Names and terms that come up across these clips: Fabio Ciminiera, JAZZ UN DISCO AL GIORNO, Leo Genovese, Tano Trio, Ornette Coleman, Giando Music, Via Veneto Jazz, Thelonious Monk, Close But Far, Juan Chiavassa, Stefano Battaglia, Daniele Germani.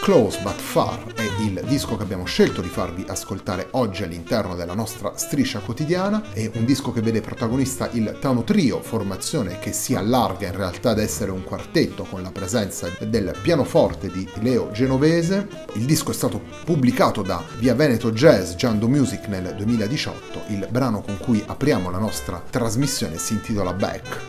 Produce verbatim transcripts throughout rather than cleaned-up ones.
Close But Far è il disco che abbiamo scelto di farvi ascoltare oggi all'interno della nostra striscia quotidiana. È un disco che vede protagonista il Tano Trio, formazione che si allarga in realtà ad essere un quartetto con la presenza del pianoforte di Leo Genovese. Il disco è stato pubblicato da Via Veneto Jazz, Giando Music nel duemiladiciotto. Il brano con cui apriamo la nostra trasmissione si intitola Back.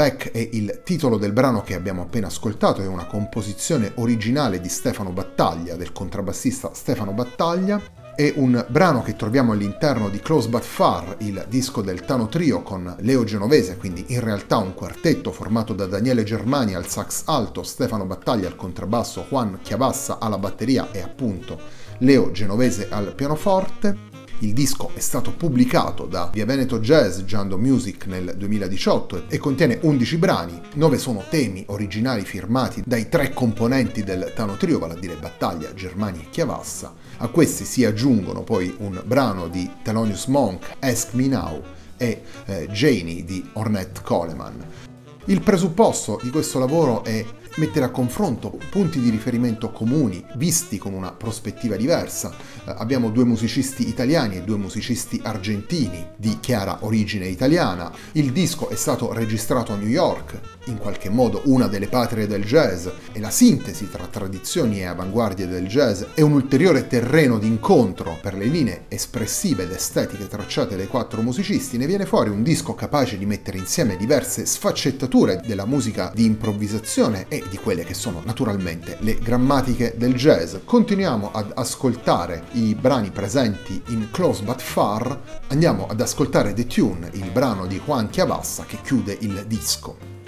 Back è il titolo del brano che abbiamo appena ascoltato, è una composizione originale di Stefano Battaglia, del contrabbassista Stefano Battaglia. È un brano che troviamo all'interno di Close But Far, il disco del Tano Trio con Leo Genovese, quindi in realtà un quartetto formato da Daniele Germani al sax alto, Stefano Battaglia al contrabbasso, Juan Chiavassa alla batteria e appunto Leo Genovese al pianoforte. Il disco è stato pubblicato da Via Veneto Jazz, Giando Music nel duemiladiciotto e contiene undici brani, nove sono temi originali firmati dai tre componenti del Tano Trio, vale a dire Battaglia, Germani e Chiavassa. A questi si aggiungono poi un brano di Thelonious Monk, Ask Me Now, e eh, Janie di Ornette Coleman. Il presupposto di questo lavoro è mettere a confronto punti di riferimento comuni, visti con una prospettiva diversa. Eh, abbiamo due musicisti italiani e due musicisti argentini di chiara origine italiana. Il disco è stato registrato a New York, in qualche modo una delle patrie del jazz, e la sintesi tra tradizioni e avanguardie del jazz è un ulteriore terreno d'incontro per le linee espressive ed estetiche tracciate dai quattro musicisti. Ne viene fuori un disco capace di mettere insieme diverse sfaccettature della musica di improvvisazione e di quelle che sono naturalmente le grammatiche del jazz. Continuiamo ad ascoltare i brani presenti in Close But Far, andiamo ad ascoltare The Tune, il brano di Juan Chiavassa che chiude il disco.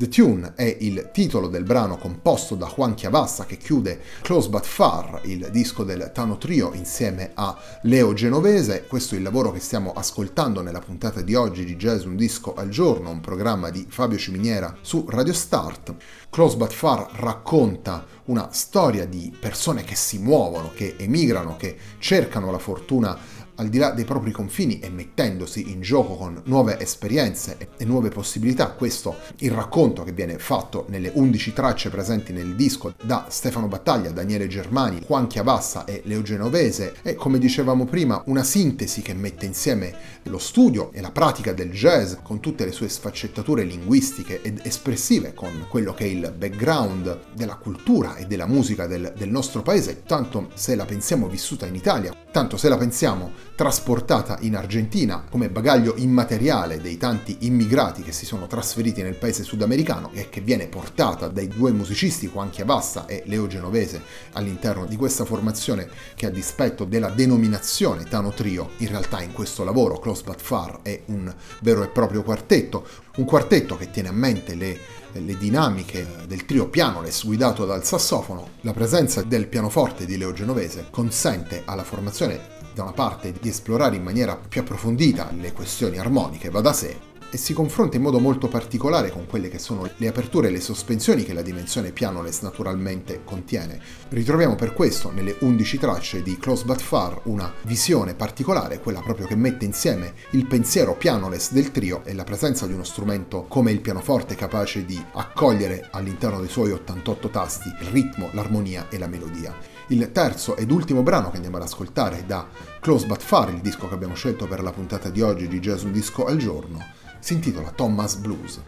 The Tune è il titolo del brano composto da Juan Chiavassa che chiude Close But Far, il disco del Tano Trio insieme a Leo Genovese. Questo è il lavoro che stiamo ascoltando nella puntata di oggi di Jazz Un Disco al Giorno, un programma di Fabio Ciminiera su Radio Start. Close But Far racconta una storia di persone che si muovono, che emigrano, che cercano la fortuna al di là dei propri confini e mettendosi in gioco con nuove esperienze e nuove possibilità. Questo è il racconto che viene fatto nelle undici tracce presenti nel disco da Stefano Battaglia, Daniele Germani, Juan Chiavassa e Leo Genovese. E come dicevamo prima, una sintesi che mette insieme lo studio e la pratica del jazz con tutte le sue sfaccettature linguistiche ed espressive, con quello che è il background della cultura e della musica del, del nostro paese, tanto se la pensiamo vissuta in Italia, tanto se la pensiamo trasportata in Argentina come bagaglio immateriale dei tanti immigrati che si sono trasferiti nel paese sudamericano e che viene portata dai due musicisti Juan Chiavassa e Leo Genovese all'interno di questa formazione che, a dispetto della denominazione Tano Trio, in realtà in questo lavoro Close But Far è un vero e proprio quartetto, un quartetto che tiene a mente le le dinamiche del trio pianoles guidato dal sassofono. La presenza del pianoforte di Leo Genovese consente alla formazione da una parte di esplorare in maniera più approfondita le questioni armoniche, va da sé, e si confronta in modo molto particolare con quelle che sono le aperture e le sospensioni che la dimensione pianoles naturalmente contiene. Ritroviamo per questo nelle undici tracce di Close But Far una visione particolare, quella proprio che mette insieme il pensiero pianoles del trio e la presenza di uno strumento come il pianoforte capace di accogliere all'interno dei suoi ottantotto tasti il ritmo, l'armonia e la melodia. Il terzo ed ultimo brano che andiamo ad ascoltare da Close But Far, il disco che abbiamo scelto per la puntata di oggi di Jazz Un Disco al Giorno, si intitola Thomas Blues.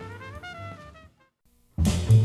Thank you.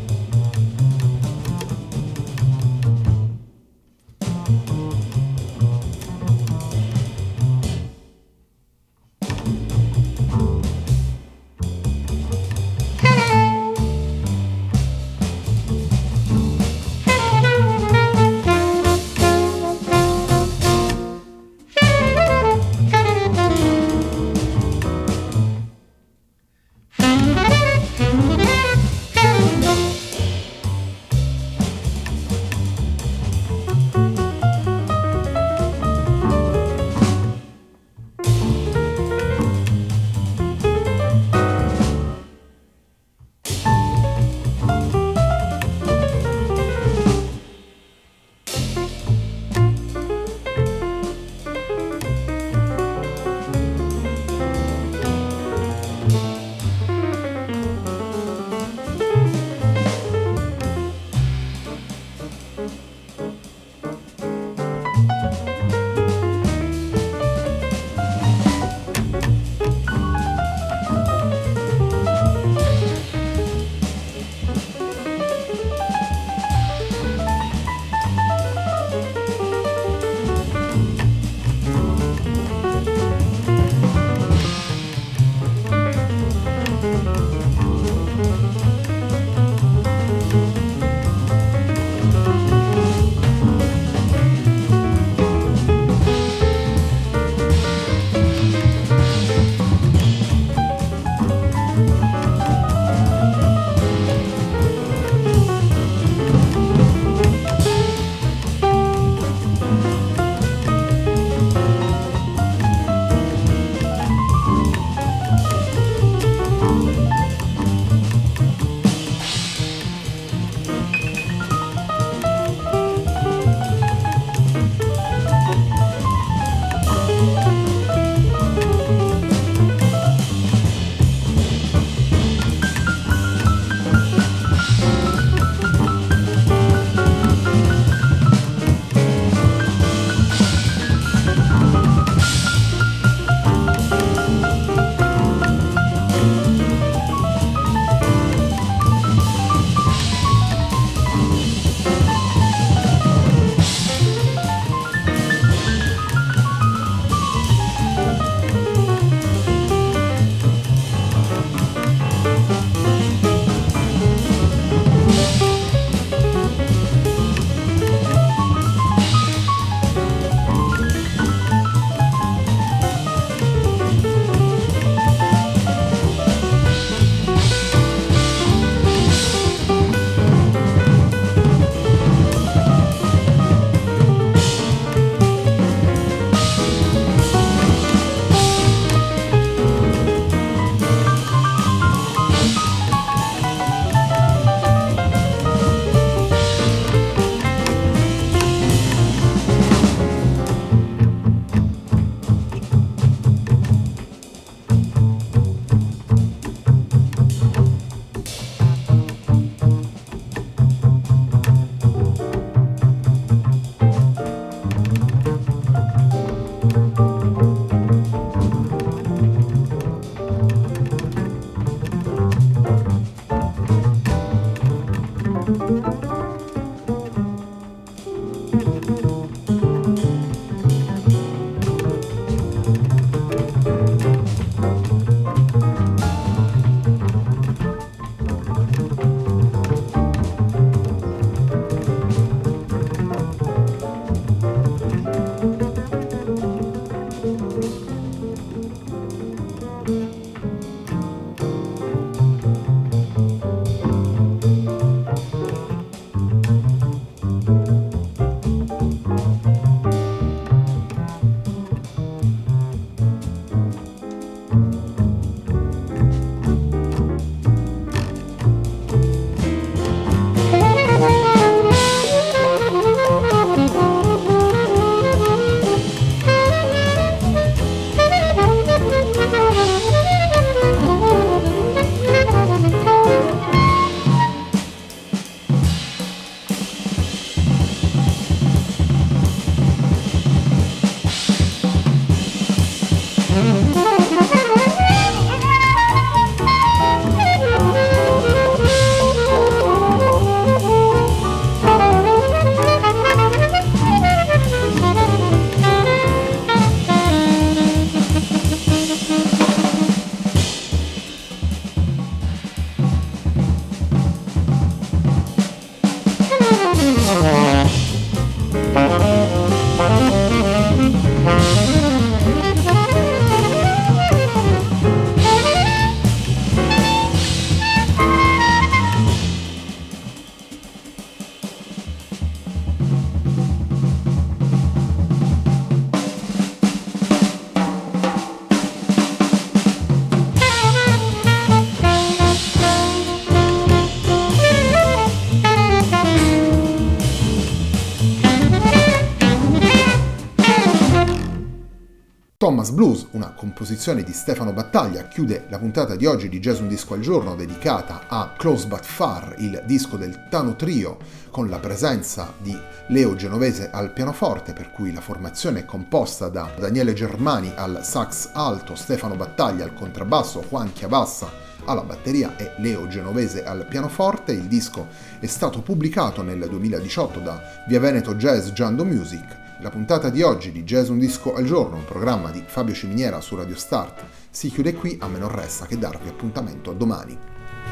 Thomas Blues, una composizione di Stefano Battaglia, chiude la puntata di oggi di Jazz Un Disco al Giorno dedicata a Close But Far, il disco del Tano Trio, con la presenza di Leo Genovese al pianoforte, per cui la formazione è composta da Daniele Germani al sax alto, Stefano Battaglia al contrabbasso, Juan Chiavassa alla batteria e Leo Genovese al pianoforte. Il disco è stato pubblicato nel duemiladiciotto da Via Veneto Jazz, Giando Music. La puntata di oggi di Jazz Un Disco al Giorno, un programma di Fabio Ciminiera su Radio Start, si chiude qui, a me non resta che darvi appuntamento domani.